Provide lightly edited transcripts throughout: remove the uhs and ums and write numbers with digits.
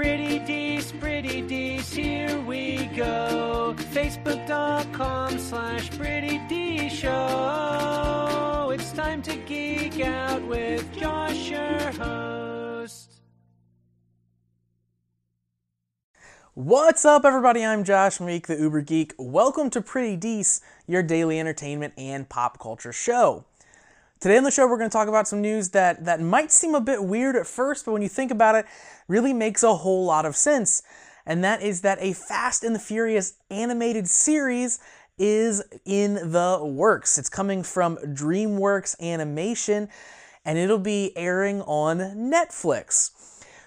Pretty Dece, here we go. Facebook.com/Pretty Dece Show. It's time to geek out with Josh, your host. What's up, everybody? I'm Josh Meek, the Uber Geek. Welcome to Pretty Dece, your daily entertainment and pop culture show. Today on the show, we're going to talk about some news that might seem a bit weird at first, but when you think about it, really makes a whole lot of sense. And that is that a Fast and the Furious animated series is in the works. It's coming from DreamWorks Animation, and it'll be airing on Netflix.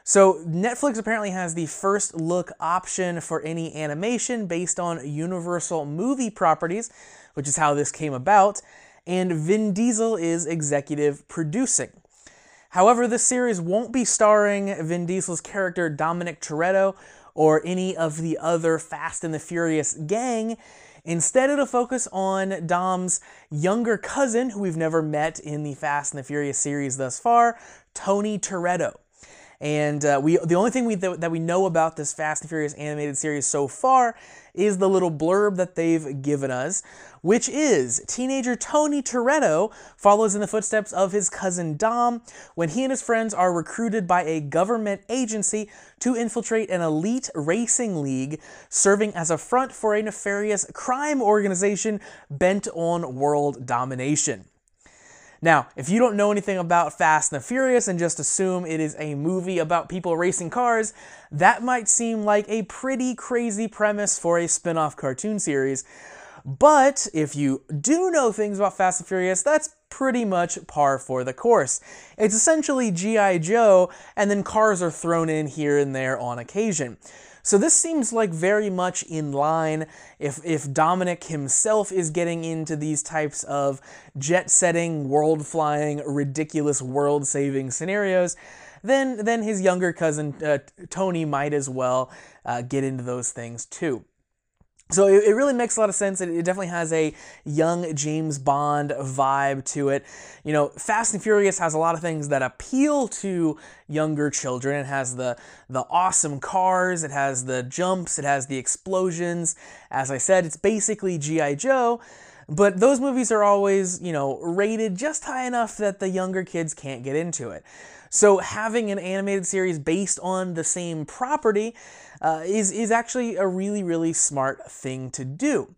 So Netflix apparently has the first look option for any animation based on Universal Movie Properties, which is how this came about. And Vin Diesel is executive producing. However, this series won't be starring Vin Diesel's character Dominic Toretto or any of the other Fast and the Furious gang. Instead, it'll focus on Dom's younger cousin, who we've never met in the Fast and the Furious series thus far, Tony Toretto. And the only thing that we know about this Fast and Furious animated series so far is the little blurb that they've given us, which is, teenager Tony Toretto follows in the footsteps of his cousin Dom when he and his friends are recruited by a government agency to infiltrate an elite racing league, serving as a front for a nefarious crime organization bent on world domination. Now, if you don't know anything about Fast and the Furious and just assume it is a movie about people racing cars, that might seem like a pretty crazy premise for a spin-off cartoon series. But if you do know things about Fast and Furious, that's pretty much par for the course. It's essentially G.I. Joe, and then cars are thrown in here and there on occasion. So this seems like very much in line if Dominic himself is getting into these types of jet-setting, world-flying, ridiculous world-saving scenarios, then his younger cousin Tony might as well get into those things too. So it really makes a lot of sense. It definitely has a young James Bond vibe to it. You know, Fast and Furious has a lot of things that appeal to younger children. It has the awesome cars, it has the jumps, it has the explosions. As I said, it's basically G.I. Joe, but those movies are always, you know, rated just high enough that the younger kids can't get into it. So having an animated series based on the same property is actually a really, really smart thing to do.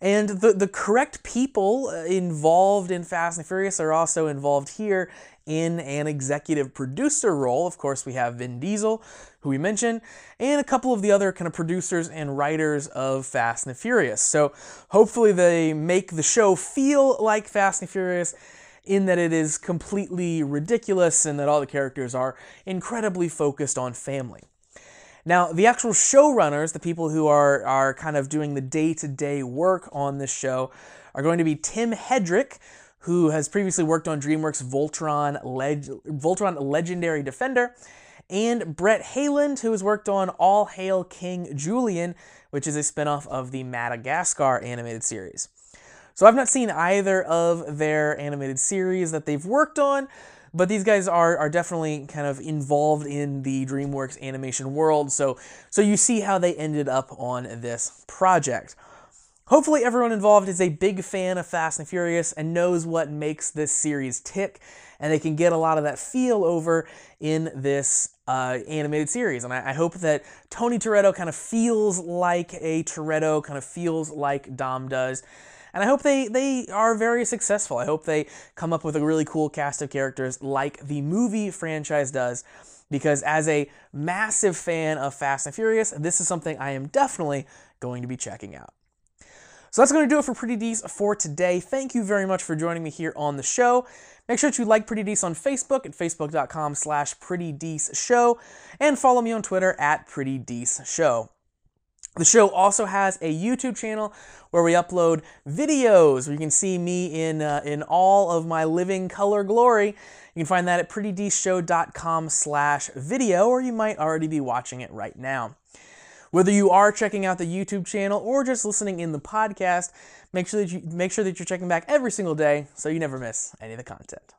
And the correct people involved in Fast and Furious are also involved here in an executive producer role. Of course, we have Vin Diesel, who we mentioned, and a couple of the other kind of producers and writers of Fast and Furious. So hopefully they make the show feel like Fast and Furious, in that it is completely ridiculous and that all the characters are incredibly focused on family. Now, the actual showrunners, the people who are kind of doing the day-to-day work on this show, are going to be Tim Hedrick, who has previously worked on DreamWorks' Voltron Legendary Defender, and Brett Halend, who has worked on All Hail King Julian, which is a spinoff of the Madagascar animated series. So I've not seen either of their animated series that they've worked on, but these guys are definitely kind of involved in the DreamWorks animation world, so you see how they ended up on this project. Hopefully everyone involved is a big fan of Fast and Furious and knows what makes this series tick, and they can get a lot of that feel over in this animated series. And I hope that Tony Toretto kind of feels like a Toretto, kind of feels like Dom does. And I hope they are very successful. I hope they come up with a really cool cast of characters like the movie franchise does, because as a massive fan of Fast and Furious, this is something I am definitely going to be checking out. So that's going to do it for Pretty Dece for today. Thank you very much for joining me here on the show. Make sure to like Pretty Dece on Facebook at facebook.com/Pretty Dece Show, and follow me on Twitter at Pretty Dece Show. The show also has a YouTube channel where we upload videos where you can see me in all of my living color glory. You can find that at prettydeceshow.com/video, or you might already be watching it right now. Whether you are checking out the YouTube channel or just listening in the podcast, make sure that you're checking back every single day so you never miss any of the content.